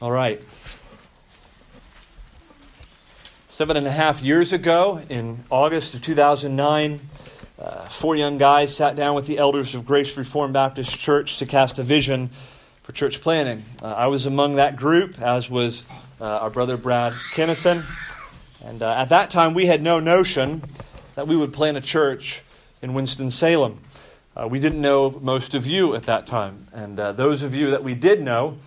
All right. 7.5 years ago, in August of 2009, four young guys sat down with the elders of Grace Reformed Baptist Church to cast a vision for church planning. I was among that group, as was our brother Brad Kennison. And at that time, we had no notion that we would plant a church in Winston-Salem. We didn't know most of you at that time. And those of you that we did know,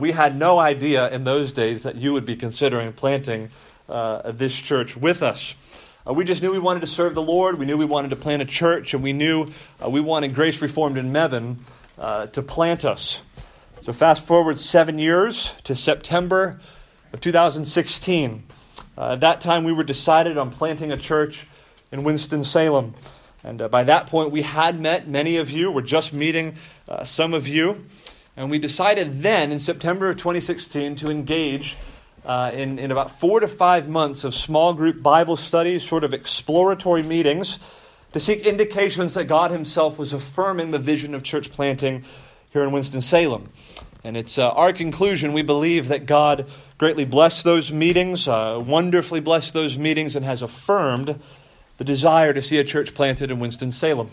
we had no idea in those days that you would be considering planting this church with us. We just knew we wanted to serve the Lord. We knew we wanted to plant a church, and we knew we wanted Grace Reformed in Mebane to plant us. So fast forward 7 years to September of 2016. At that time, we were decided on planting a church in Winston-Salem. And by that point, we had met many of you. We're just meeting some of you. And we decided then, in September of 2016, to engage in about 4 to 5 months of small group Bible studies, sort of exploratory meetings, to seek indications that God himself was affirming the vision of church planting here in Winston-Salem. And it's our conclusion, we believe that God greatly blessed those meetings, wonderfully blessed those meetings, and has affirmed the desire to see a church planted in Winston-Salem.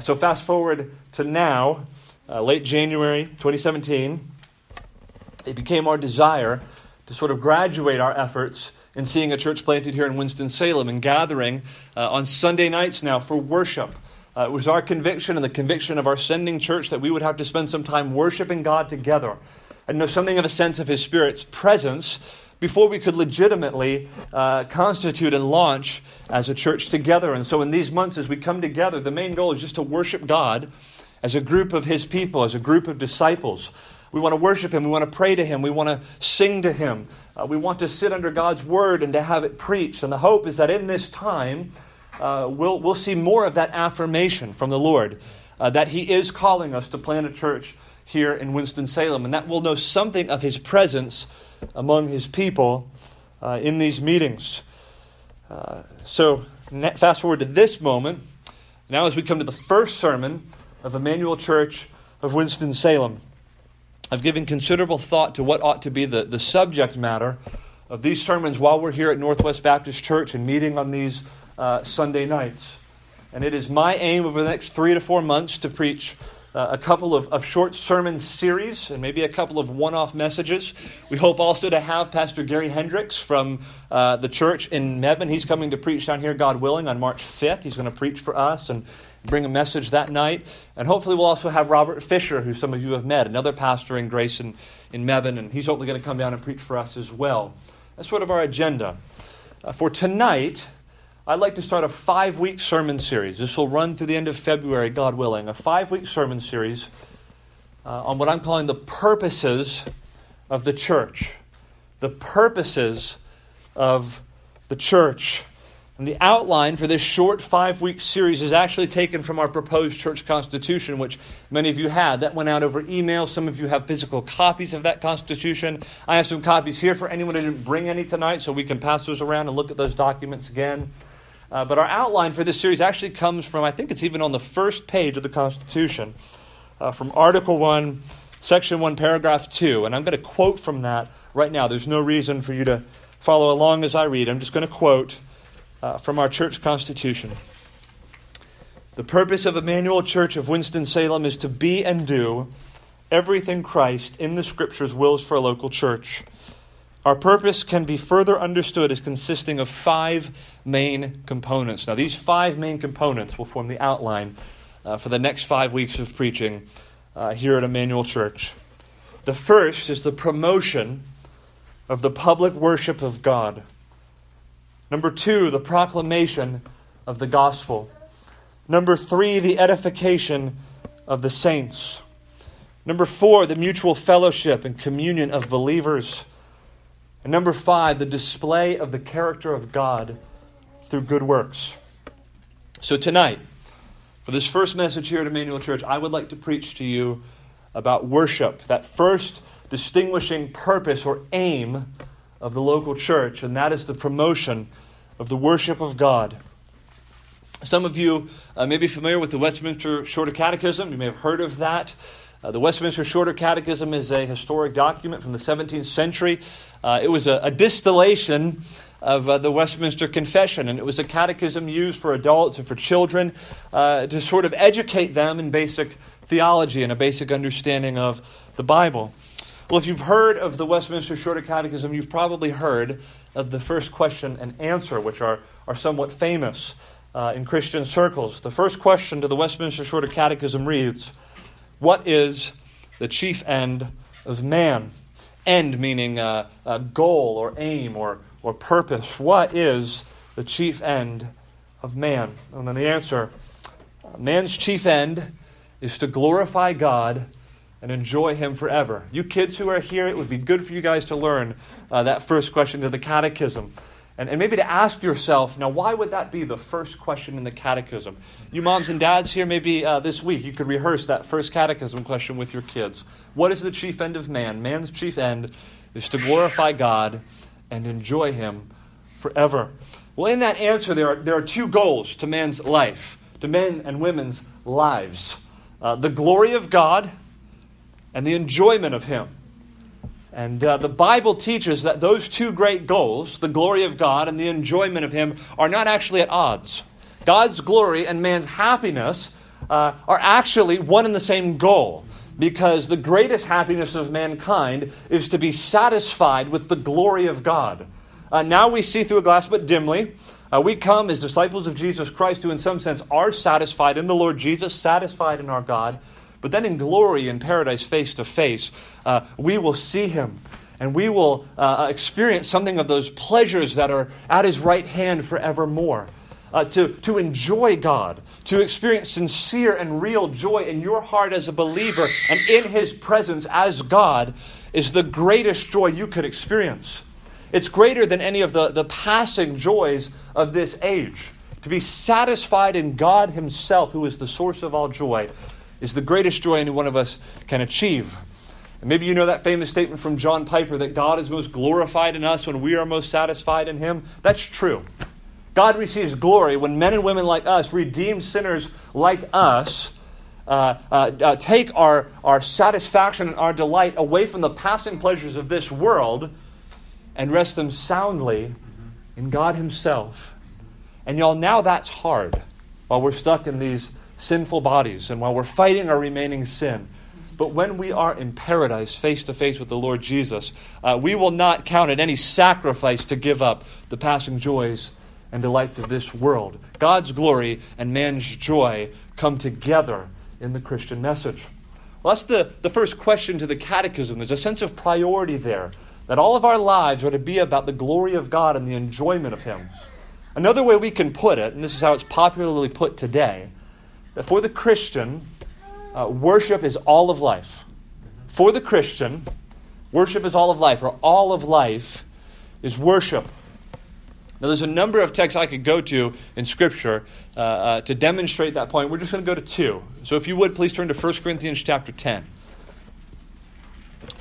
So fast forward to now, late January 2017, it became our desire to sort of graduate our efforts in seeing a church planted here in Winston-Salem and gathering on Sunday nights now for worship. It was our conviction and the conviction of our sending church that we would have to spend some time worshiping God together and know something of a sense of His Spirit's presence before we could legitimately constitute and launch as a church together. And so in these months as we come together, the main goal is just to worship God as a group of His people, as a group of disciples. We want to worship Him. We want to pray to Him. We want to sing to Him. We want to sit under God's Word and to have it preached. And the hope is that in this time, we'll see more of that affirmation from the Lord, that He is calling us to plant a church here in Winston-Salem, and that we'll know something of His presence among His people in these meetings. So fast forward to this moment. Now as we come to the first sermon of Emmanuel Church of Winston-Salem. I've given considerable thought to what ought to be the subject matter of these sermons while we're here at Northwest Baptist Church and meeting on these Sunday nights. And it is my aim over the next 3 to 4 months to preach a couple of short sermon series and maybe a couple of one-off messages. We hope also to have Pastor Gary Hendricks from the church in Mebane. He's coming to preach down here, God willing, on March 5th. He's going to preach for us and bring a message that night. And hopefully we'll also have Robert Fisher, who some of you have met, another pastor in Grace in Mebane, and he's hopefully going to come down and preach for us as well. That's sort of our agenda. For tonight, I'd like to start a 5-week sermon series. This will run through the end of February, God willing. A 5-week sermon series on what I'm calling the purposes of the church. The purposes of the church. And the outline for this short 5-week series is actually taken from our proposed church constitution, which many of you had. That went out over email. Some of you have physical copies of that constitution. I have some copies here for anyone who didn't bring any tonight, so we can pass those around and look at those documents again. But our outline for this series actually comes from, I think it's even on the first page of the Constitution, from Article 1, Section 1, Paragraph 2. And I'm going to quote from that right now. There's no reason for you to follow along as I read. I'm just going to quote from our church constitution. The purpose of Emmanuel Church of Winston-Salem is to be and do everything Christ in the Scriptures wills for a local church. Our purpose can be further understood as consisting of 5 main components. Now, these 5 main components will form the outline for the next 5 weeks of preaching here at Emmanuel Church. The first is the promotion of the public worship of God. Number 2, the proclamation of the gospel. Number 3, the edification of the saints. Number 4, the mutual fellowship and communion of believers. And number 5, the display of the character of God through good works. So tonight, for this first message here at Emmanuel Church, I would like to preach to you about worship, that first distinguishing purpose or aim of the local church, and that is the promotion of the worship of God. Some of you may be familiar with the Westminster Shorter Catechism. You may have heard of that. The Westminster Shorter Catechism is a historic document from the 17th century. It was a distillation of the Westminster Confession, and it was a catechism used for adults and for children to sort of educate them in basic theology and a basic understanding of the Bible. Well, if you've heard of the Westminster Shorter Catechism, you've probably heard of the first question and answer, which are somewhat famous in Christian circles. The first question to the Westminster Shorter Catechism reads, "What is the chief end of man?" End meaning goal or aim or purpose. What is the chief end of man? And then the answer, man's chief end is to glorify God and enjoy Him forever. You kids who are here, it would be good for you guys to learn that first question to the catechism. And maybe to ask yourself, now why would that be the first question in the catechism? You moms and dads here, maybe this week you could rehearse that first catechism question with your kids. What is the chief end of man? Man's chief end is to glorify God and enjoy Him forever. Well, in that answer, there are two goals to man's life, to men and women's lives. The glory of God and the enjoyment of Him. And the Bible teaches that those two great goals, the glory of God and the enjoyment of Him, are not actually at odds. God's glory and man's happiness are actually one and the same goal, because the greatest happiness of mankind is to be satisfied with the glory of God. Now we see through a glass, but dimly. We come as disciples of Jesus Christ who in some sense are satisfied in the Lord Jesus, satisfied in our God. But then in glory, in paradise, face to face, we will see Him. And we will experience something of those pleasures that are at His right hand forevermore. To enjoy God, to experience sincere and real joy in your heart as a believer and in His presence as God is the greatest joy you could experience. It's greater than any of the passing joys of this age. To be satisfied in God Himself, who is the source of all joy, is the greatest joy any one of us can achieve. And maybe you know that famous statement from John Piper that God is most glorified in us when we are most satisfied in Him. That's true. God receives glory when men and women like us, redeemed sinners like us, take our satisfaction and our delight away from the passing pleasures of this world and rest them soundly in God Himself. And y'all, now that's hard while we're stuck in these sinful bodies, and while we're fighting our remaining sin. But when we are in paradise, face to face with the Lord Jesus, we will not count it any sacrifice to give up the passing joys and delights of this world. God's glory and man's joy come together in the Christian message. Well, that's the first question to the catechism. There's a sense of priority there, that all of our lives are to be about the glory of God and the enjoyment of Him. Another way we can put it, and this is how it's popularly put today, that for the Christian, worship is all of life. For the Christian, worship is all of life, or all of life is worship. Now, there's a number of texts I could go to in Scripture to demonstrate that point. We're just going to go to two. So if you would, please turn to 1 Corinthians chapter 10.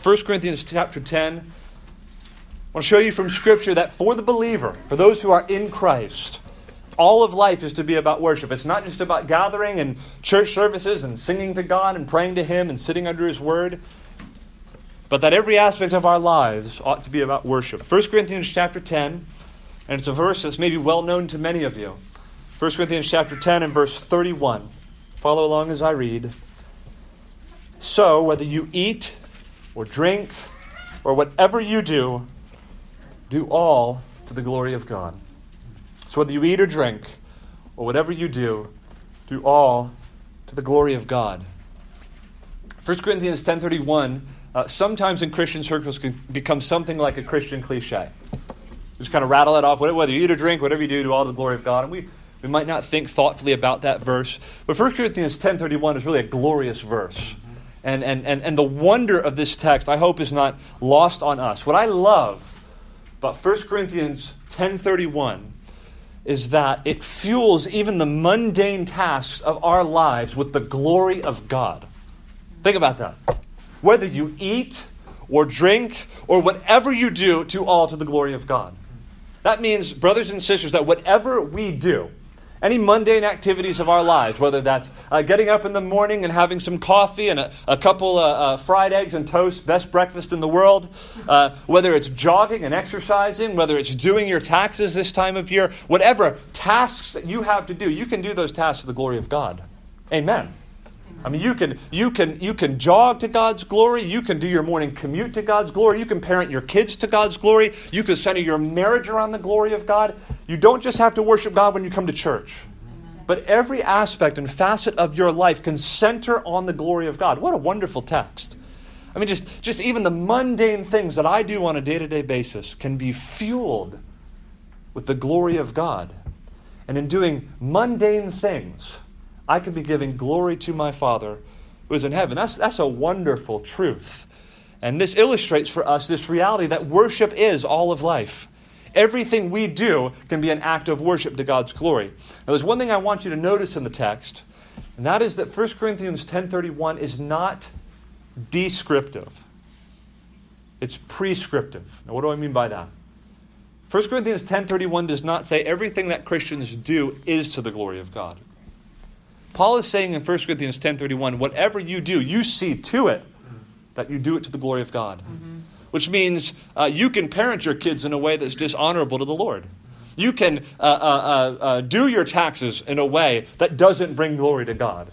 1 Corinthians chapter 10. I want to show you from Scripture that for the believer, for those who are in Christ, all of life is to be about worship. It's not just about gathering and church services and singing to God and praying to Him and sitting under His Word, but that every aspect of our lives ought to be about worship. 1 Corinthians chapter 10, and it's a verse that's maybe well known to many of you. 1 Corinthians chapter 10 and verse 31. Follow along as I read. "So, whether you eat or drink or whatever you do, do all to the glory of God." So whether you eat or drink, or whatever you do, do all to the glory of God. 1 Corinthians 10:31, sometimes in Christian circles can become something like a Christian cliche. Just kind of rattle it off, whether you eat or drink, whatever you do, do all to the glory of God. And we might not think thoughtfully about that verse. But 1 Corinthians 10:31 is really a glorious verse. And the wonder of this text, I hope, is not lost on us. What I love about 1 Corinthians 10:31 is that it fuels even the mundane tasks of our lives with the glory of God. Think about that. Whether you eat or drink or whatever you do, do all to the glory of God. That means, brothers and sisters, that whatever we do, any mundane activities of our lives, whether that's getting up in the morning and having some coffee and a couple fried eggs and toast, best breakfast in the world, whether it's jogging and exercising, whether it's doing your taxes this time of year, whatever tasks that you have to do, you can do those tasks to the glory of God. Amen. I mean, you can jog to God's glory. You can do your morning commute to God's glory. You can parent your kids to God's glory. You can center your marriage around the glory of God. You don't just have to worship God when you come to church. But every aspect and facet of your life can center on the glory of God. What a wonderful text. I mean, just even the mundane things that I do on a day-to-day basis can be fueled with the glory of God. And in doing mundane things, I can be giving glory to my Father who is in heaven. That's a wonderful truth. And this illustrates for us this reality that worship is all of life. Everything we do can be an act of worship to God's glory. Now, there's one thing I want you to notice in the text, and that is that 1 Corinthians 10:31 is not descriptive. It's prescriptive. Now, what do I mean by that? 1 Corinthians 10:31 does not say everything that Christians do is to the glory of God. Paul is saying in 1 Corinthians 10:31, whatever you do, you see to it that you do it to the glory of God. Mm-hmm. Which means you can parent your kids in a way that's dishonorable to the Lord. You can do your taxes in a way that doesn't bring glory to God.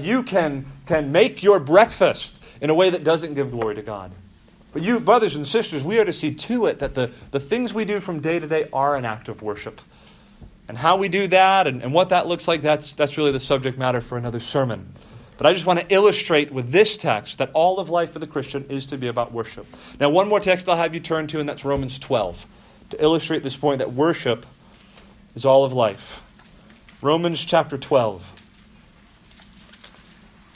You can make your breakfast in a way that doesn't give glory to God. But you, brothers and sisters, we are to see to it that the things we do from day to day are an act of worship. And how we do that and what that looks like, that's really the subject matter for another sermon. But I just want to illustrate with this text that all of life for the Christian is to be about worship. Now, one more text I'll have you turn to, and that's Romans 12, to illustrate this point that worship is all of life. Romans chapter 12.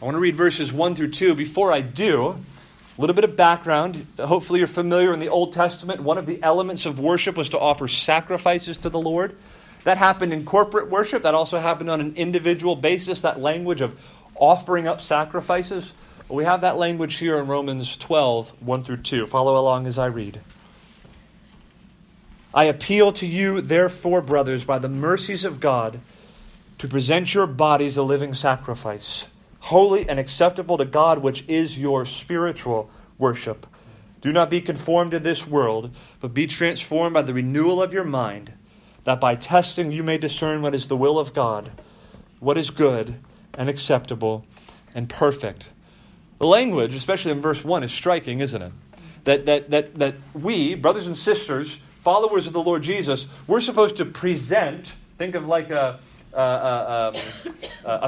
I want to read verses 1 through 2. Before I do, a little bit of background. Hopefully you're familiar in the Old Testament. One of the elements of worship was to offer sacrifices to the Lord. That happened in corporate worship. That also happened on an individual basis, that language of offering up sacrifices. We have that language here in Romans 12, 1 through 2. Follow along as I read. I appeal to you, therefore, brothers, by the mercies of God, to present your bodies a living sacrifice, holy and acceptable to God, which is your spiritual worship. Do not be conformed to this world, but be transformed by the renewal of your mind, that by testing you may discern what is the will of God, what is good and acceptable and perfect. The language, especially in verse 1, is striking, isn't it? That we, brothers and sisters, followers of the Lord Jesus, we're supposed to present, think of like a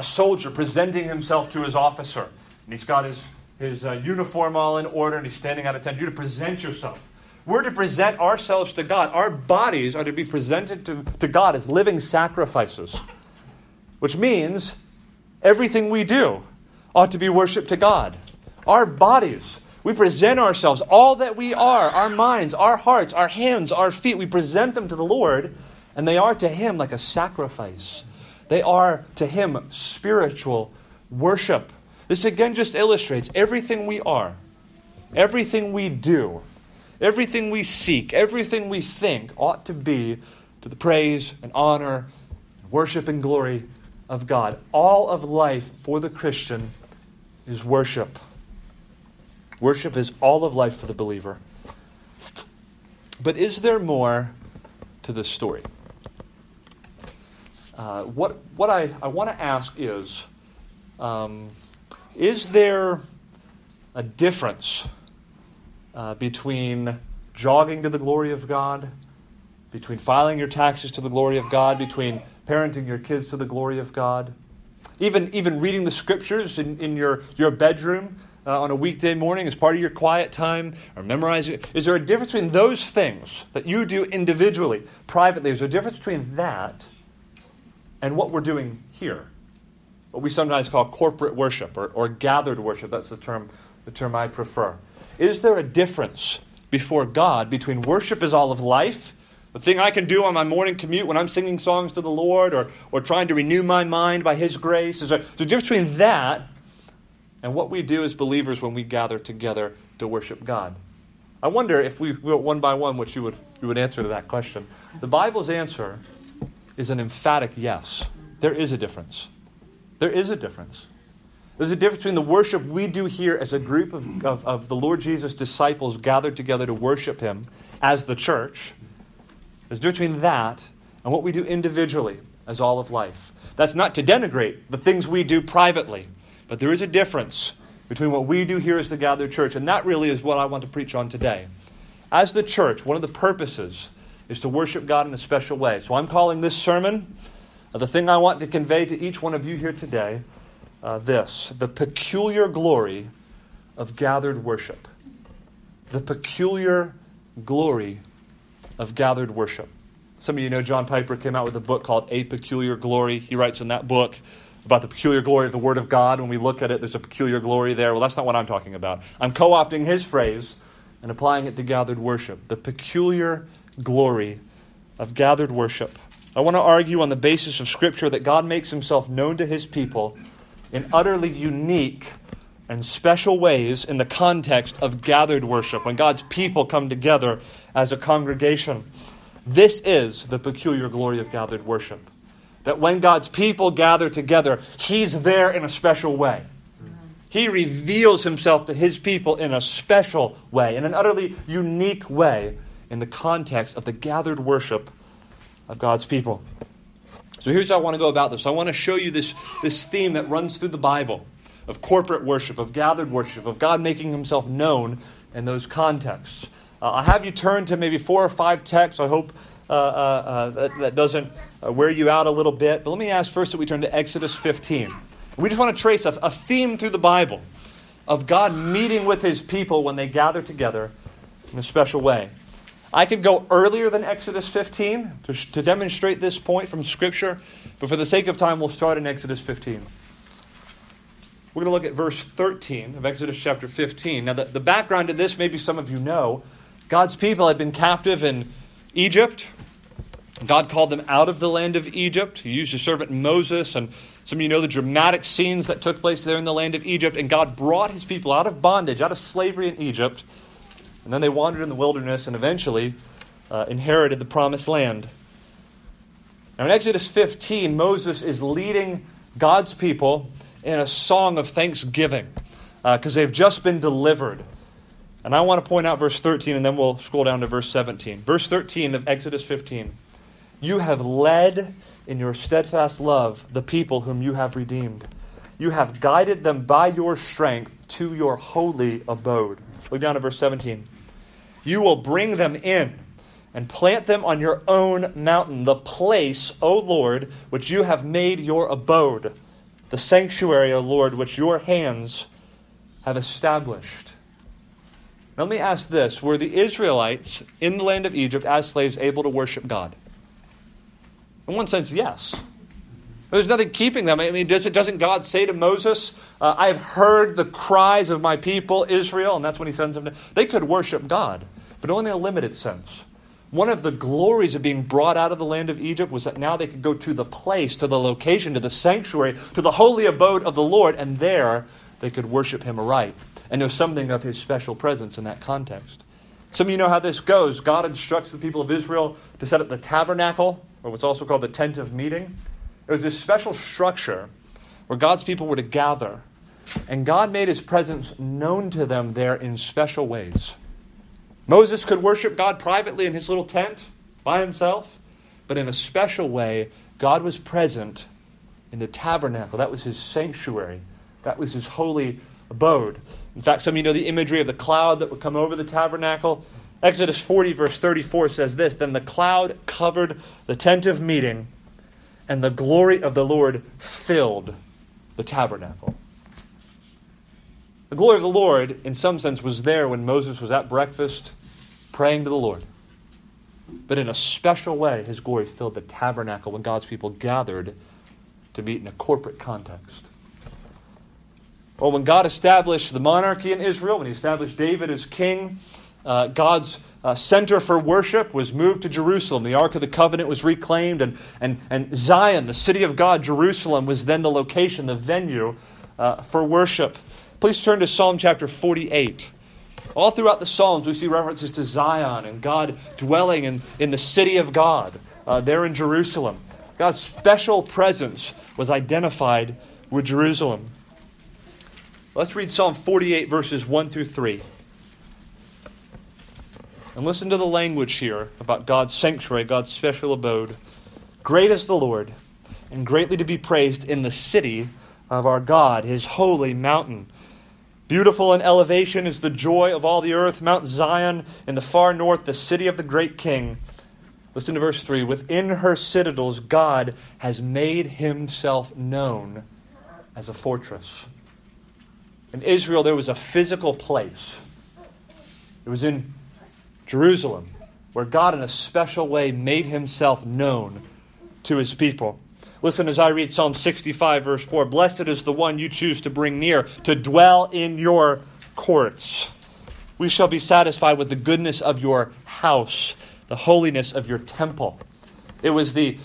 soldier presenting himself to his officer. And he's got his uniform all in order, and he's standing at attention. You're to present yourself. We're to present ourselves to God. Our bodies are to be presented to God as living sacrifices, which means everything we do ought to be worshiped to God. Our bodies, we present ourselves, all that we are, our minds, our hearts, our hands, our feet, we present them to the Lord, and they are to Him like a sacrifice. They are to Him spiritual worship. This again just illustrates everything we are, everything we do, everything we seek, everything we think ought to be to the praise and honor, worship and glory of God. All of life for the Christian is worship. Worship is all of life for the believer. But is there more to this story? What I want to ask is there a difference between jogging to the glory of God, between filing your taxes to the glory of God, between parenting your kids to the glory of God, even reading the scriptures in your bedroom on a weekday morning as part of your quiet time, or memorizing? Is there a difference between those things that you do individually, privately? Is there a difference between that and what we're doing here, what we sometimes call corporate worship or gathered worship? That's the term I prefer. Is there a difference before God between worship is all of life, the thing I can do on my morning commute when I'm singing songs to the Lord or trying to renew my mind by His grace? Is there a difference between that and what we do as believers when we gather together to worship God? I wonder if we went one by one what you would answer to that question. The Bible's answer is an emphatic yes. There is a difference. There is a difference. There's a difference between the worship we do here as a group of the Lord Jesus' disciples gathered together to worship him as the church. There's a difference between that and what we do individually as all of life. That's not to denigrate the things we do privately, but there is a difference between what we do here as the gathered church, and that really is what I want to preach on today. As the church, one of the purposes is to worship God in a special way. So I'm calling this sermon, the thing I want to convey to each one of you here today, this, the peculiar glory of gathered worship. The peculiar glory of gathered worship. Some of you know John Piper came out with a book called A Peculiar Glory. He writes in that book about the peculiar glory of the Word of God. When we look at it, there's a peculiar glory there. Well, that's not what I'm talking about. I'm co-opting his phrase and applying it to gathered worship. The peculiar glory of gathered worship. I want to argue on the basis of Scripture that God makes himself known to his people in utterly unique and special ways in the context of gathered worship, when God's people come together as a congregation. This is the peculiar glory of gathered worship, that when God's people gather together, he's there in a special way. He reveals himself to his people in a special way, in an utterly unique way, in the context of the gathered worship of God's people. So here's how I want to go about this. I want to show you this theme that runs through the Bible of corporate worship, of gathered worship, of God making himself known in those contexts. I'll have you turn to maybe 4 or 5 texts. I hope that doesn't wear you out a little bit. But let me ask first that we turn to Exodus 15. We just want to trace a theme through the Bible of God meeting with his people when they gather together in a special way. I could go earlier than Exodus 15 to demonstrate this point from Scripture, but for the sake of time, we'll start in Exodus 15. We're going to look at verse 13 of Exodus chapter 15. Now, the background to this, maybe some of you know, God's people had been captive in Egypt. God called them out of the land of Egypt. He used his servant Moses, and some of you know the dramatic scenes that took place there in the land of Egypt, and God brought his people out of bondage, out of slavery in Egypt. And then they wandered in the wilderness and eventually inherited the promised land. Now in Exodus 15, Moses is leading God's people in a song of thanksgiving because they've just been delivered. And I want to point out verse 13, and then we'll scroll down to verse 17. Verse 13 of Exodus 15. You have led in your steadfast love the people whom you have redeemed. You have guided them by your strength to your holy abode. Look down to verse 17. You will bring them in and plant them on your own mountain, the place, O Lord, which you have made your abode, the sanctuary, O Lord, which your hands have established. Now let me ask this. Were the Israelites in the land of Egypt as slaves able to worship God? In one sense, yes. There's nothing keeping them. I mean, doesn't God say to Moses, I have heard the cries of my people, Israel, and that's when he sends them to... They could worship God, but only in a limited sense. One of the glories of being brought out of the land of Egypt was that now they could go to the place, to the location, to the sanctuary, to the holy abode of the Lord, and there they could worship him aright and know something of his special presence in that context. Some of you know how this goes. God instructs the people of Israel to set up the tabernacle, or what's also called the tent of meeting. It was this special structure where God's people were to gather, and God made his presence known to them there in special ways. Moses could worship God privately in his little tent by himself, but in a special way, God was present in the tabernacle. That was his sanctuary. That was his holy abode. In fact, some of you know the imagery of the cloud that would come over the tabernacle. Exodus 40, verse 34 says this, "Then the cloud covered the tent of meeting, and the glory of the Lord filled the tabernacle." The glory of the Lord, in some sense, was there when Moses was at breakfast praying to the Lord. But in a special way, his glory filled the tabernacle when God's people gathered to meet in a corporate context. Well, when God established the monarchy in Israel, when he established David as king, God's center for worship was moved to Jerusalem. The Ark of the Covenant was reclaimed, and Zion, the city of God, Jerusalem, was then the location, the venue for worship. Please turn to Psalm chapter 48. All throughout the Psalms, we see references to Zion and God dwelling in the city of God, there in Jerusalem. God's special presence was identified with Jerusalem. Let's read Psalm 48, verses 1 through 3. And listen to the language here about God's sanctuary, God's special abode. Great is the Lord, and greatly to be praised in the city of our God, his holy mountain. Beautiful in elevation is the joy of all the earth, Mount Zion in the far north, the city of the great king. Listen to verse 3. Within her citadels, God has made himself known as a fortress. In Israel, there was a physical place. It was in Jerusalem, where God in a special way made himself known to his people. Listen as I read Psalm 65, verse 4. Blessed is the one you choose to bring near, to dwell in your courts. We shall be satisfied with the goodness of your house, the holiness of your temple. It was the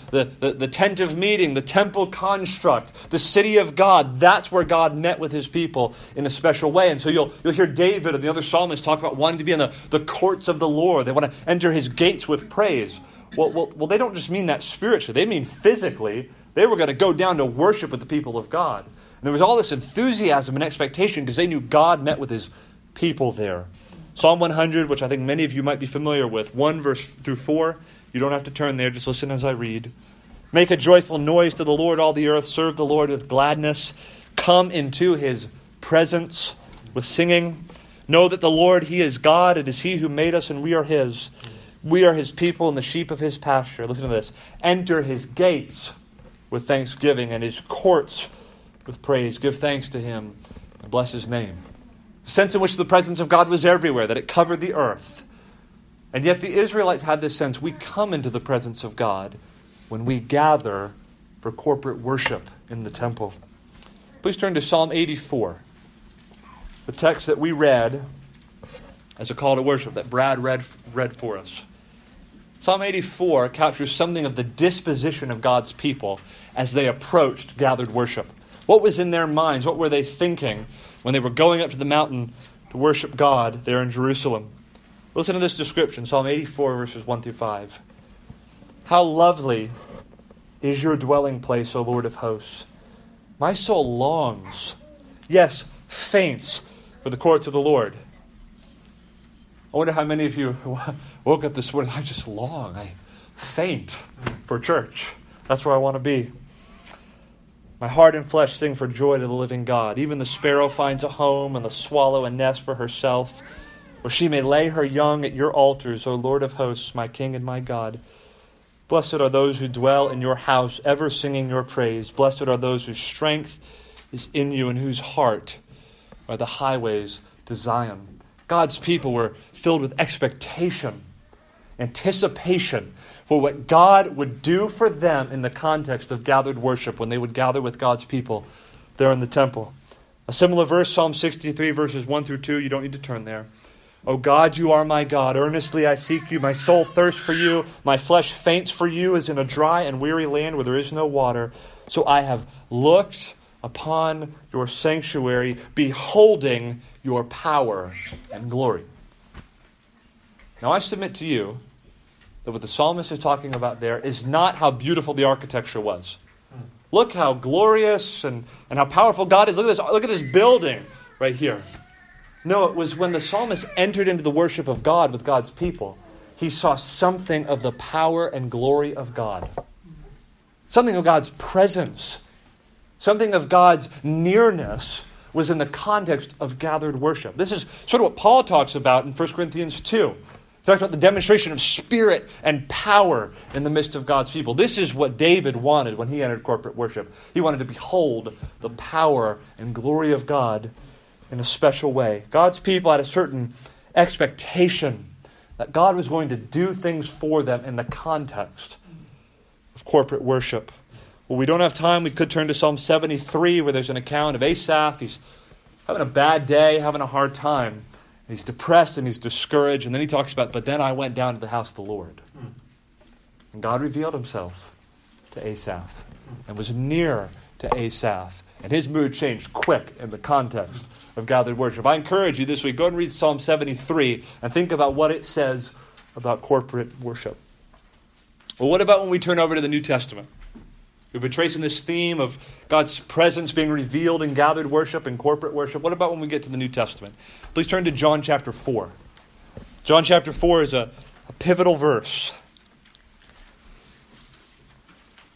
tent of meeting, the temple construct, the city of God. That's where God met with his people in a special way. And so you'll hear David and the other psalmists talk about wanting to be in the courts of the Lord. They want to enter his gates with praise. Well, they don't just mean that spiritually. They mean physically. They were going to go down to worship with the people of God. And there was all this enthusiasm and expectation because they knew God met with his people there. Psalm 100, which I think many of you might be familiar with, 1 verse through 4. You don't have to turn there. Just listen as I read. Make a joyful noise to the Lord, all the earth. Serve the Lord with gladness. Come into his presence with singing. Know that the Lord, he is God. It is he who made us and we are his. We are his people and the sheep of his pasture. Listen to this. Enter his gates with thanksgiving and his courts with praise. Give thanks to him and bless his name. The sense in which the presence of God was everywhere, that it covered the earth. And yet the Israelites had this sense, we come into the presence of God when we gather for corporate worship in the temple. Please turn to Psalm 84, the text that we read as a call to worship that Brad read for us. Psalm 84 captures something of the disposition of God's people as they approached gathered worship. What was in their minds? What were they thinking when they were going up to the mountain to worship God there in Jerusalem? Listen to this description, Psalm 84, verses 1 through 5. How lovely is your dwelling place, O Lord of hosts. My soul longs, yes, faints, for the courts of the Lord. I wonder how many of you woke up this morning, I just long, I faint for church. That's where I want to be. My heart and flesh sing for joy to the living God. Even the sparrow finds a home and the swallow a nest for herself, where she may lay her young at your altars, O Lord of hosts, my King and my God. Blessed are those who dwell in your house, ever singing your praise. Blessed are those whose strength is in you and whose heart are the highways to Zion. God's people were filled with expectation, anticipation for what God would do for them in the context of gathered worship when they would gather with God's people there in the temple. A similar verse, Psalm 63, verses 1 through 2. You don't need to turn there. O God, you are my God. Earnestly I seek you. My soul thirsts for you. My flesh faints for you as in a dry and weary land where there is no water. So I have looked upon your sanctuary, beholding your power and glory. Now I submit to you that what the psalmist is talking about there is not how beautiful the architecture was. Look how glorious and how powerful God is. Look at this building right here. No, it was when the psalmist entered into the worship of God with God's people, he saw something of the power and glory of God. Something of God's presence. Something of God's nearness was in the context of gathered worship. This is sort of what Paul talks about in 1 Corinthians 2. He talks about the demonstration of spirit and power in the midst of God's people. This is what David wanted when he entered corporate worship. He wanted to behold the power and glory of God in a special way. God's people had a certain expectation that God was going to do things for them in the context of corporate worship. Well, we don't have time. We could turn to Psalm 73, where there's an account of Asaph. He's having a bad day, having a hard time. And he's depressed and he's discouraged. And then he talks about, but then I went down to the house of the Lord. And God revealed himself to Asaph and was near to Asaph. And his mood changed quick in the context of gathered worship. I encourage you this week, go and read Psalm 73 and think about what it says about corporate worship. Well, what about when we turn over to the New Testament? We've been tracing this theme of God's presence being revealed in gathered worship and corporate worship. What about when we get to the New Testament? Please turn to John chapter 4. John chapter 4 is a pivotal verse.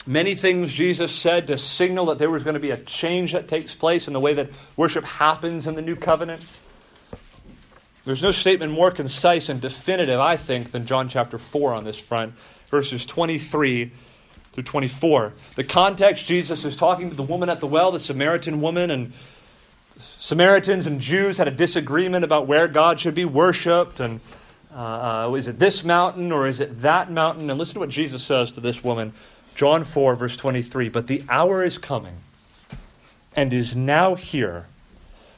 Many things Jesus said to signal that there was going to be a change that takes place in the way that worship happens in the New Covenant. There's no statement more concise and definitive, I think, than John chapter 4 on this front, verses 23 through 24. The context, Jesus is talking to the woman at the well, the Samaritan woman, and Samaritans and Jews had a disagreement about where God should be worshipped, and is it this mountain or is it that mountain? And listen to what Jesus says to this woman, John 4, verse 23, "But the hour is coming and is now here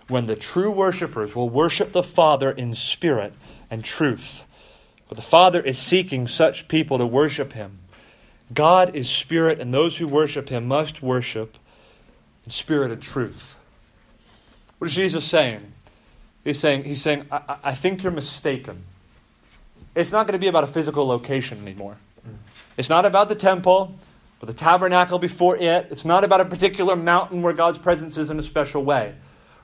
when the true worshipers will worship the Father in spirit and truth. For the Father is seeking such people to worship Him. God is spirit, and those who worship Him must worship in spirit and truth." What is Jesus saying? He's saying, I think you're mistaken. It's not going to be about a physical location anymore. It's not about the temple, but the tabernacle before it. It's not about a particular mountain where God's presence is in a special way.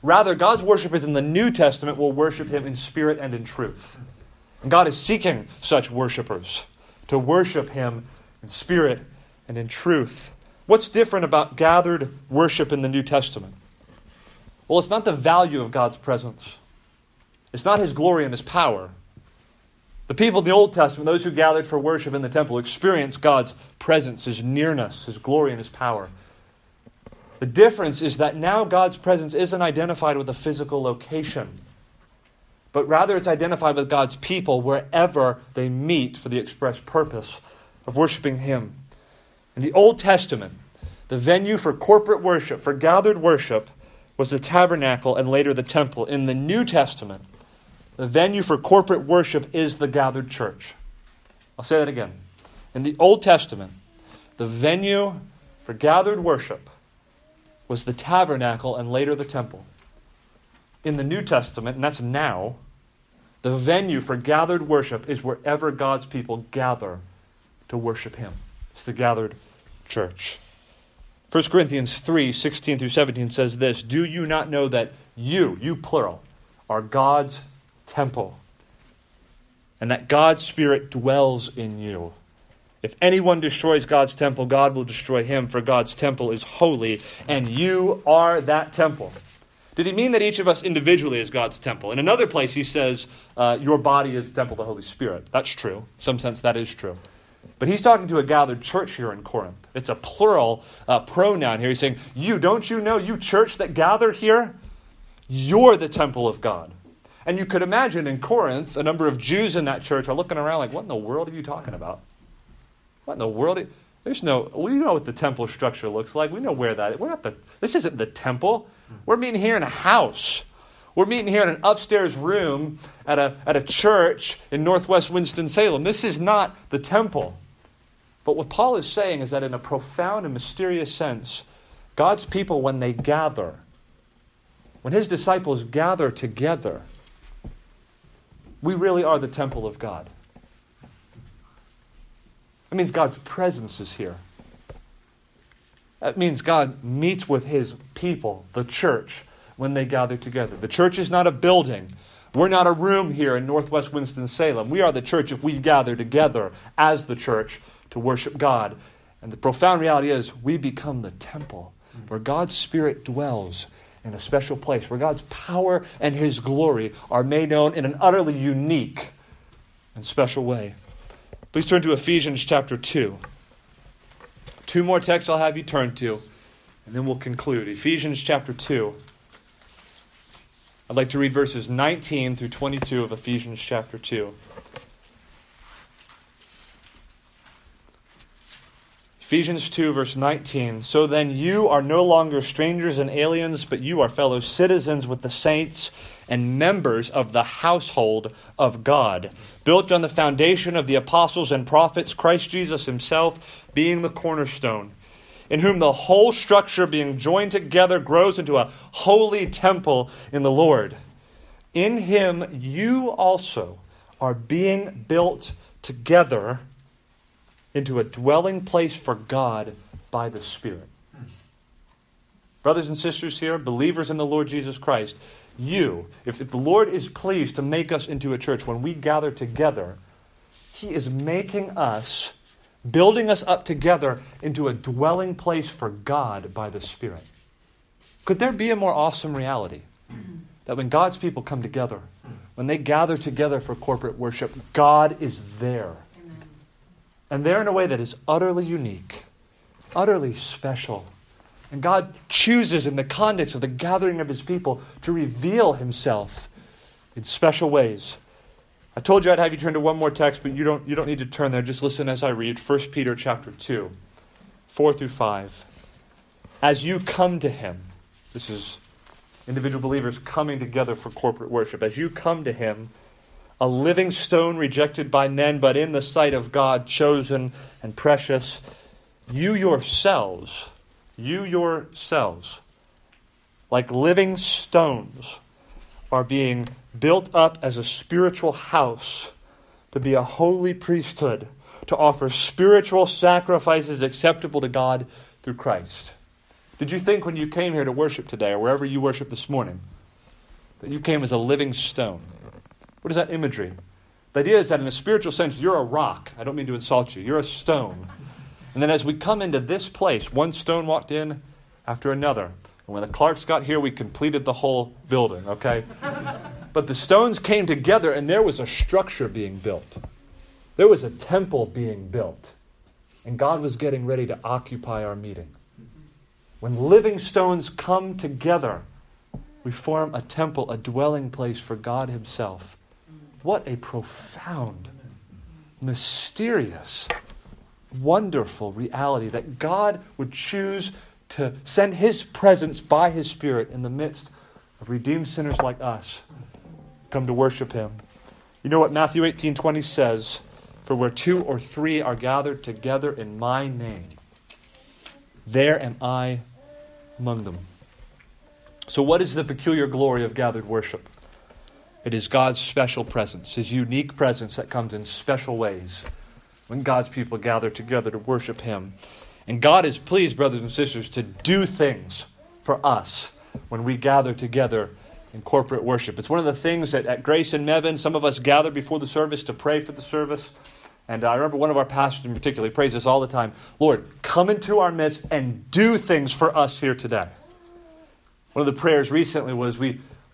Rather, God's worshipers in the New Testament will worship Him in spirit and in truth. And God is seeking such worshipers to worship Him in spirit and in truth. What's different about gathered worship in the New Testament? Well, it's not the value of God's presence. It's not His glory and His power. The people in the Old Testament, those who gathered for worship in the temple, experienced God's presence, His nearness, His glory, and His power. The difference is that now God's presence isn't identified with a physical location, but rather it's identified with God's people wherever they meet for the express purpose of worshiping Him. In the Old Testament, the venue for corporate worship, for gathered worship, was the tabernacle and later the temple. In the New Testament, the venue for corporate worship is the gathered church. I'll say that again. In the Old Testament, the venue for gathered worship was the tabernacle and later the temple. In the New Testament, and that's now, the venue for gathered worship is wherever God's people gather to worship Him. It's the gathered church. 1 Corinthians 3, 16 through 17 says this, "Do you not know that you plural, are God's temple, and that God's Spirit dwells in you? If anyone destroys God's temple, God will destroy him, for God's temple is holy, and you are that temple." Did he mean that each of us individually is God's temple? In another place he says, your body is the temple of the Holy Spirit. That's true. In some sense that is true. But he's talking to a gathered church here in Corinth. It's a plural pronoun here. He's saying, you, don't you know, you church that gather here, you're the temple of God. And you could imagine in Corinth, a number of Jews in that church are looking around like, what in the world are you talking about? What in the world? We know what the temple structure looks like. We know where that is. This isn't the temple. We're meeting here in a house. We're meeting here in an upstairs room at a church in Northwest Winston-Salem. This is not the temple. But what Paul is saying is that in a profound and mysterious sense, God's people, when they gather, when His disciples gather together, we really are the temple of God. That means God's presence is here. That means God meets with His people, the church, when they gather together. The church is not a building. We're not a room here in Northwest Winston-Salem. We are the church if we gather together as the church to worship God. And the profound reality is we become the temple where God's Spirit dwells in a special place where God's power and His glory are made known in an utterly unique and special way. Please turn to Ephesians chapter 2. Two more texts I'll have you turn to, and then we'll conclude. Ephesians chapter 2. I'd like to read verses 19 through 22 of Ephesians chapter 2. Ephesians 2, verse 19, "So then you are no longer strangers and aliens, but you are fellow citizens with the saints and members of the household of God, built on the foundation of the apostles and prophets, Christ Jesus Himself being the cornerstone, in whom the whole structure being joined together grows into a holy temple in the Lord. In Him you also are being built together into a dwelling place for God by the Spirit. Brothers and sisters here, believers in the Lord Jesus Christ, you, if the Lord is pleased to make us into a church when we gather together, He is making us, building us up together into a dwelling place for God by the Spirit. Could there be a more awesome reality? That when God's people come together, when they gather together for corporate worship, God is there. Amen. And there in a way that is utterly unique, utterly special. And God chooses in the context of the gathering of His people to reveal Himself in special ways. I told you I'd have you turn to one more text, but you don't need to turn there. Just listen as I read 1 Peter chapter 2, 4 through 5. As you come to Him, this is individual believers coming together for corporate worship. As you come to Him, a living stone rejected by men, but in the sight of God, chosen and precious, you yourselves, like living stones, are being built up as a spiritual house to be a holy priesthood, to offer spiritual sacrifices acceptable to God through Christ. Did you think when you came here to worship today, or wherever you worship this morning, that you came as a living stone? What is that imagery? The idea is that in a spiritual sense, you're a rock. I don't mean to insult you. You're a stone. And then as we come into this place, one stone walked in after another. And when the Clarks got here, we completed the whole building, okay? But the stones came together, and there was a structure being built. There was a temple being built. And God was getting ready to occupy our meeting. When living stones come together, we form a temple, a dwelling place for God Himself. What a profound, mysterious, wonderful reality that God would choose to send His presence by His Spirit in the midst of redeemed sinners like us come to worship Him. You know what Matthew 18:20 says? For where two or three are gathered together in my name, there am I among them. So what is the peculiar glory of gathered worship? It is God's special presence, His unique presence that comes in special ways when God's people gather together to worship Him. And God is pleased, brothers and sisters, to do things for us when we gather together in corporate worship. It's one of the things that at Grace and Mebane, some of us gather before the service to pray for the service. And I remember one of our pastors in particular, he prays this all the time, Lord, come into our midst and do things for us here today. One of the prayers recently was,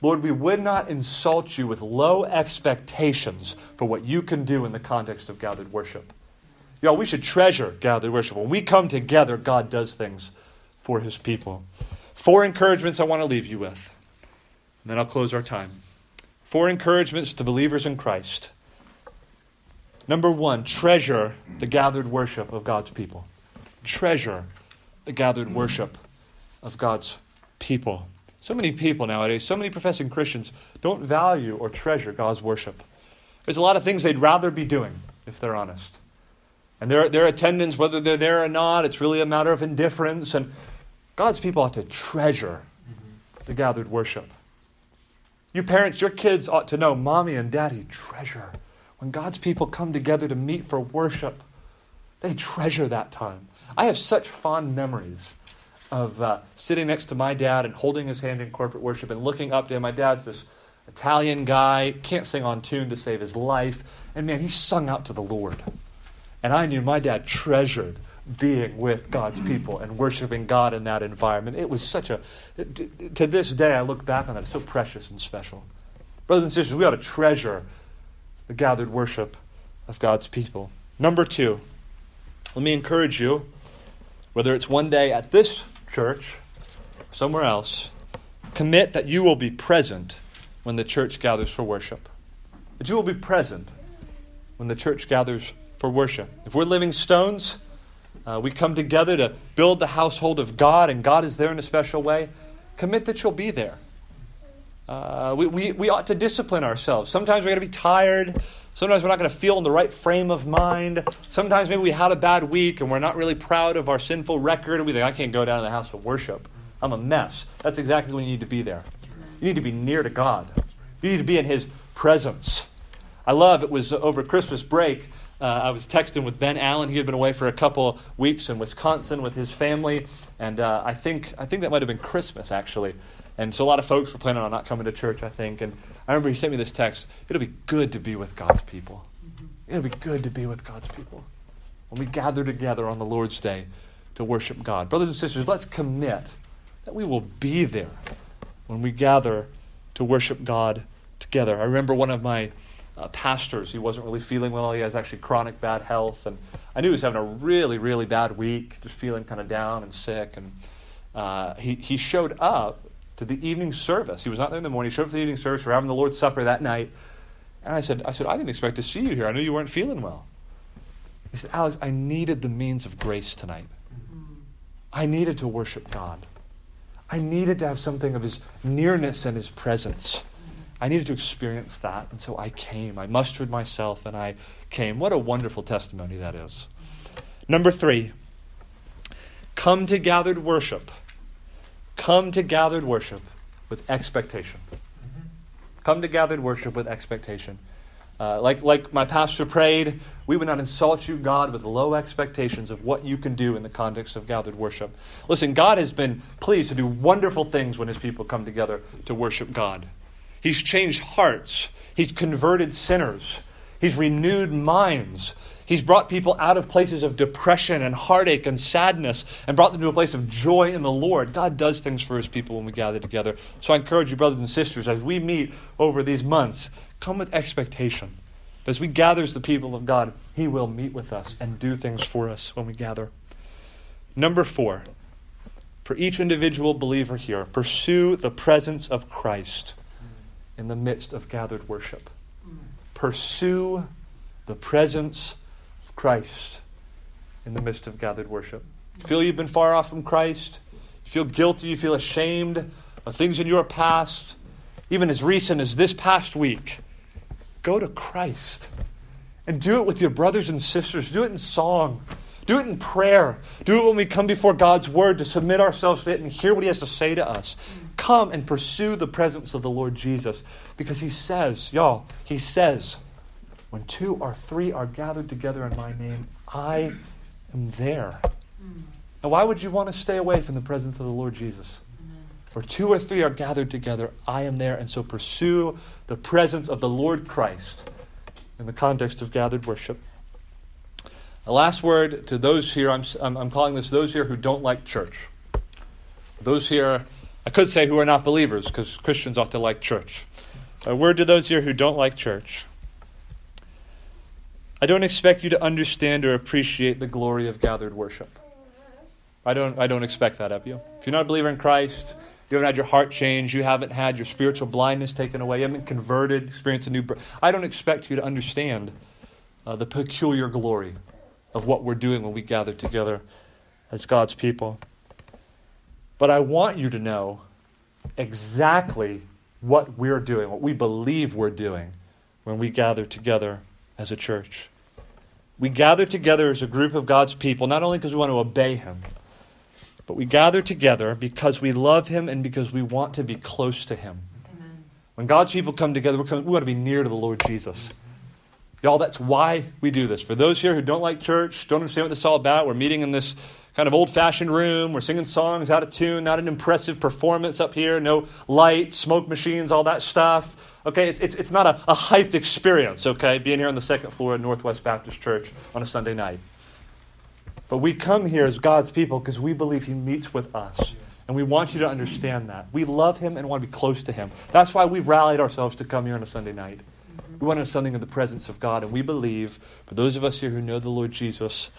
Lord, we would not insult you with low expectations for what you can do in the context of gathered worship. Y'all, we should treasure gathered worship. When we come together, God does things for His people. 4 encouragements I want to leave you with, and then I'll close our time. 4 encouragements to believers in Christ. Number 1, treasure the gathered worship of God's people. Treasure the gathered worship of God's people. So many people nowadays, so many professing Christians don't value or treasure God's worship. There's a lot of things they'd rather be doing, if they're honest. And their attendance, whether they're there or not, it's really a matter of indifference. And God's people ought to treasure the gathered worship. You parents, your kids ought to know, Mommy and Daddy treasure. When God's people come together to meet for worship, they treasure that time. I have such fond memories of sitting next to my dad and holding his hand in corporate worship and looking up to him. My dad's this Italian guy, can't sing on tune to save his life. And man, he sung out to the Lord. And I knew my dad treasured being with God's people and worshiping God in that environment. It was such to this day I look back on that, it's so precious and special. Brothers and sisters, we ought to treasure the gathered worship of God's people. Number 2, let me encourage you, whether it's one day at this church, somewhere else, commit that you will be present when the church gathers for worship. That you will be present when the church gathers for worship. If we're living stones, we come together to build the household of God, and God is there in a special way, commit that you'll be there. We ought to discipline ourselves. Sometimes we're going to be tired. Sometimes we're not going to feel in the right frame of mind. Sometimes maybe we had a bad week and we're not really proud of our sinful record. We think, I can't go down to the house of worship. I'm a mess. That's exactly when you need to be there. You need to be near to God. You need to be in His presence. I love it was over Christmas break. I was texting with Ben Allen. He had been away for a couple weeks in Wisconsin with his family, and I think that might have been Christmas, actually. And so a lot of folks were planning on not coming to church, I think. And I remember he sent me this text. It'll be good to be with God's people. It'll be good to be with God's people when we gather together on the Lord's Day to worship God. Brothers and sisters, let's commit that we will be there when we gather to worship God together. I remember one of my pastors. He wasn't really feeling well. He has actually chronic bad health, and I knew he was having a really, really bad week, just feeling kind of down and sick. And he showed up to the evening service. He was not there in the morning. He showed up to the evening service. We're having the Lord's Supper that night. And I said, I didn't expect to see you here. I knew you weren't feeling well. He said, Alex, I needed the means of grace tonight. I needed to worship God. I needed to have something of His nearness and His presence. I needed to experience that, and so I came. I mustered myself, and I came. What a wonderful testimony that is. Number 3, come to gathered worship. Come to gathered worship with expectation. Come to gathered worship with expectation. Like my pastor prayed, we would not insult you, God, with low expectations of what you can do in the context of gathered worship. Listen, God has been pleased to do wonderful things when His people come together to worship God. He's changed hearts. He's converted sinners. He's renewed minds. He's brought people out of places of depression and heartache and sadness and brought them to a place of joy in the Lord. God does things for His people when we gather together. So I encourage you, brothers and sisters, as we meet over these months, come with expectation. As we gather as the people of God, He will meet with us and do things for us when we gather. Number 4, for each individual believer here, pursue the presence of Christ in the midst of gathered worship. Pursue the presence of Christ in the midst of gathered worship. You feel you've been far off from Christ? You feel guilty? You feel ashamed of things in your past, even as recent as this past week? Go to Christ and do it with your brothers and sisters. Do it in song. Do it in prayer. Do it when we come before God's Word to submit ourselves to it and hear what He has to say to us. Come and pursue the presence of the Lord Jesus, because He says, y'all, He says, when 2 or 3 are gathered together in My name, I am there. Now, why would you want to stay away from the presence of the Lord Jesus? For 2 or 3 are gathered together, I am there. And so pursue the presence of the Lord Christ in the context of gathered worship. A last word to those here, I'm calling this those here who don't like church. Those here, I could say who are not believers, because Christians ought to like church. A word to those here who don't like church. I don't expect you to understand or appreciate the glory of gathered worship. I don't expect that of you. If you're not a believer in Christ, you haven't had your heart changed, you haven't had your spiritual blindness taken away, you haven't converted, experienced a new birth, I don't expect you to understand the peculiar glory of what we're doing when we gather together as God's people. But I want you to know exactly what we're doing, what we believe we're doing when we gather together as a church. We gather together as a group of God's people, not only because we want to obey Him, but we gather together because we love Him and because we want to be close to Him. Amen. When God's people come together, we want to be near to the Lord Jesus. Y'all, that's why we do this. For those here who don't like church, don't understand what this is all about, we're meeting in this kind of old-fashioned room. We're singing songs out of tune, not an impressive performance up here, no lights, smoke machines, all that stuff. Okay, it's not a hyped experience, okay, being here on the second floor of Northwest Baptist Church on a Sunday night. But we come here as God's people because we believe He meets with us. And we want you to understand that. We love Him and want to be close to Him. That's why we've rallied ourselves to come here on a Sunday night. We want to know something in the presence of God, and we believe, for those of us here who know the Lord Jesus,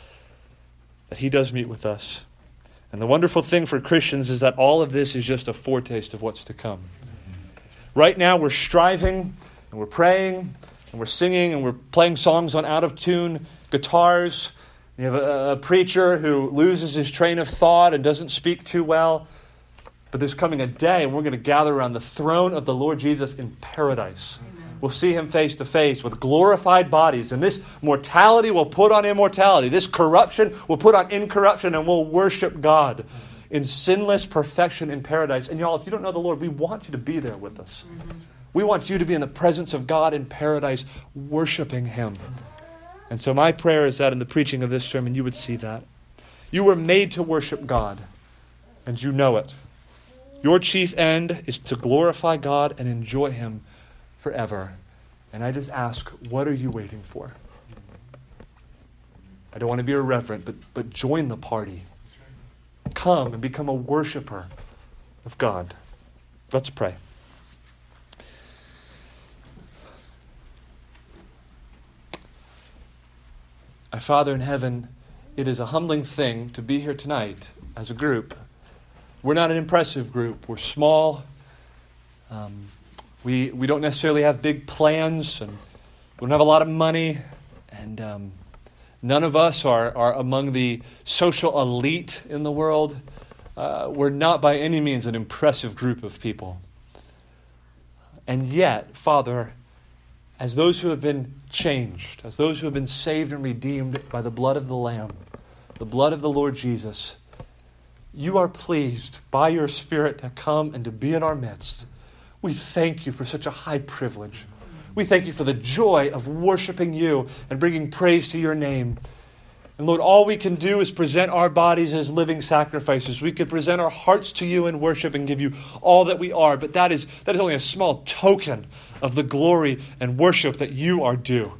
that He does meet with us. And the wonderful thing for Christians is that all of this is just a foretaste of what's to come. Right now we're striving, and we're praying, and we're singing, and we're playing songs on out-of-tune guitars. You have a preacher who loses his train of thought and doesn't speak too well. But there's coming a day, and we're going to gather around the throne of the Lord Jesus in paradise. We'll see Him face to face with glorified bodies. And this mortality will put on immortality. This corruption will put on incorruption. And we'll worship God in sinless perfection in paradise. And y'all, if you don't know the Lord, we want you to be there with us. We want you to be in the presence of God in paradise, worshiping Him. And so my prayer is that in the preaching of this sermon, you would see that. You were made to worship God, and you know it. Your chief end is to glorify God and enjoy Him forever. And I just ask, what are you waiting for? I don't want to be irreverent, but join the party. Come and become a worshiper of God. Let's pray. Our Father in heaven, it is a humbling thing to be here tonight as a group. We're not an impressive group. We're small. We don't necessarily have big plans, and we don't have a lot of money, and none of us are among the social elite in the world. We're not by any means an impressive group of people. And yet, Father, as those who have been changed, as those who have been saved and redeemed by the blood of the Lamb, the blood of the Lord Jesus, you are pleased by your Spirit to come and to be in our midst. We thank you for such a high privilege. We thank you for the joy of worshiping you and bringing praise to your name. And Lord, all we can do is present our bodies as living sacrifices. We could present our hearts to you in worship and give you all that we are, but that is only a small token of the glory and worship that you are due.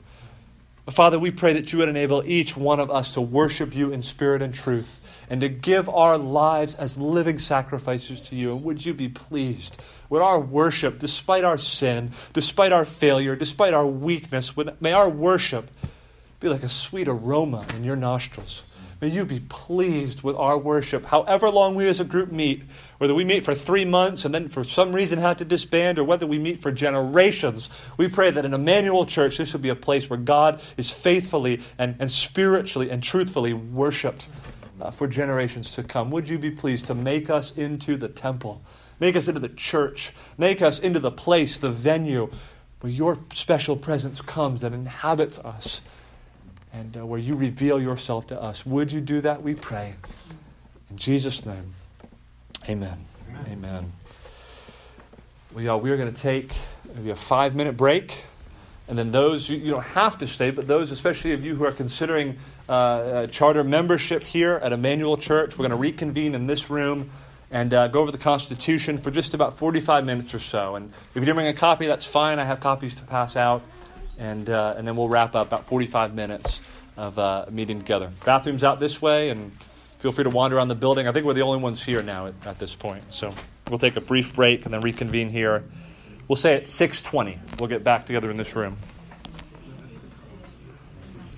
Father, we pray that you would enable each one of us to worship you in spirit and truth and to give our lives as living sacrifices to you. And would you be pleased with our worship, despite our sin, despite our failure, despite our weakness. May our worship be like a sweet aroma in your nostrils. May you be pleased with our worship, however long we as a group meet, whether we meet for 3 months and then for some reason have to disband, or whether we meet for generations. We pray that in Emmanuel Church, this would be a place where God is faithfully and spiritually and truthfully worshipped for generations to come. Would you be pleased to make us into the temple, make us into the church, make us into the place, the venue, where your special presence comes and inhabits us, and where you reveal yourself to us. Would you do that, we pray. In Jesus' name, amen. Amen. Amen. We are going to take maybe a 5-minute break, and then those, you don't have to stay, but those, especially of you who are considering charter membership here at Emmanuel Church, we're going to reconvene in this room and go over the Constitution for just about 45 minutes or so. And if you didn't bring a copy, that's fine. I have copies to pass out. And then we'll wrap up about 45 minutes of meeting together. Bathroom's out this way, and feel free to wander around the building. I think we're the only ones here now at this point. So we'll take a brief break and then reconvene here. We'll say at 6:20. We'll get back together in this room.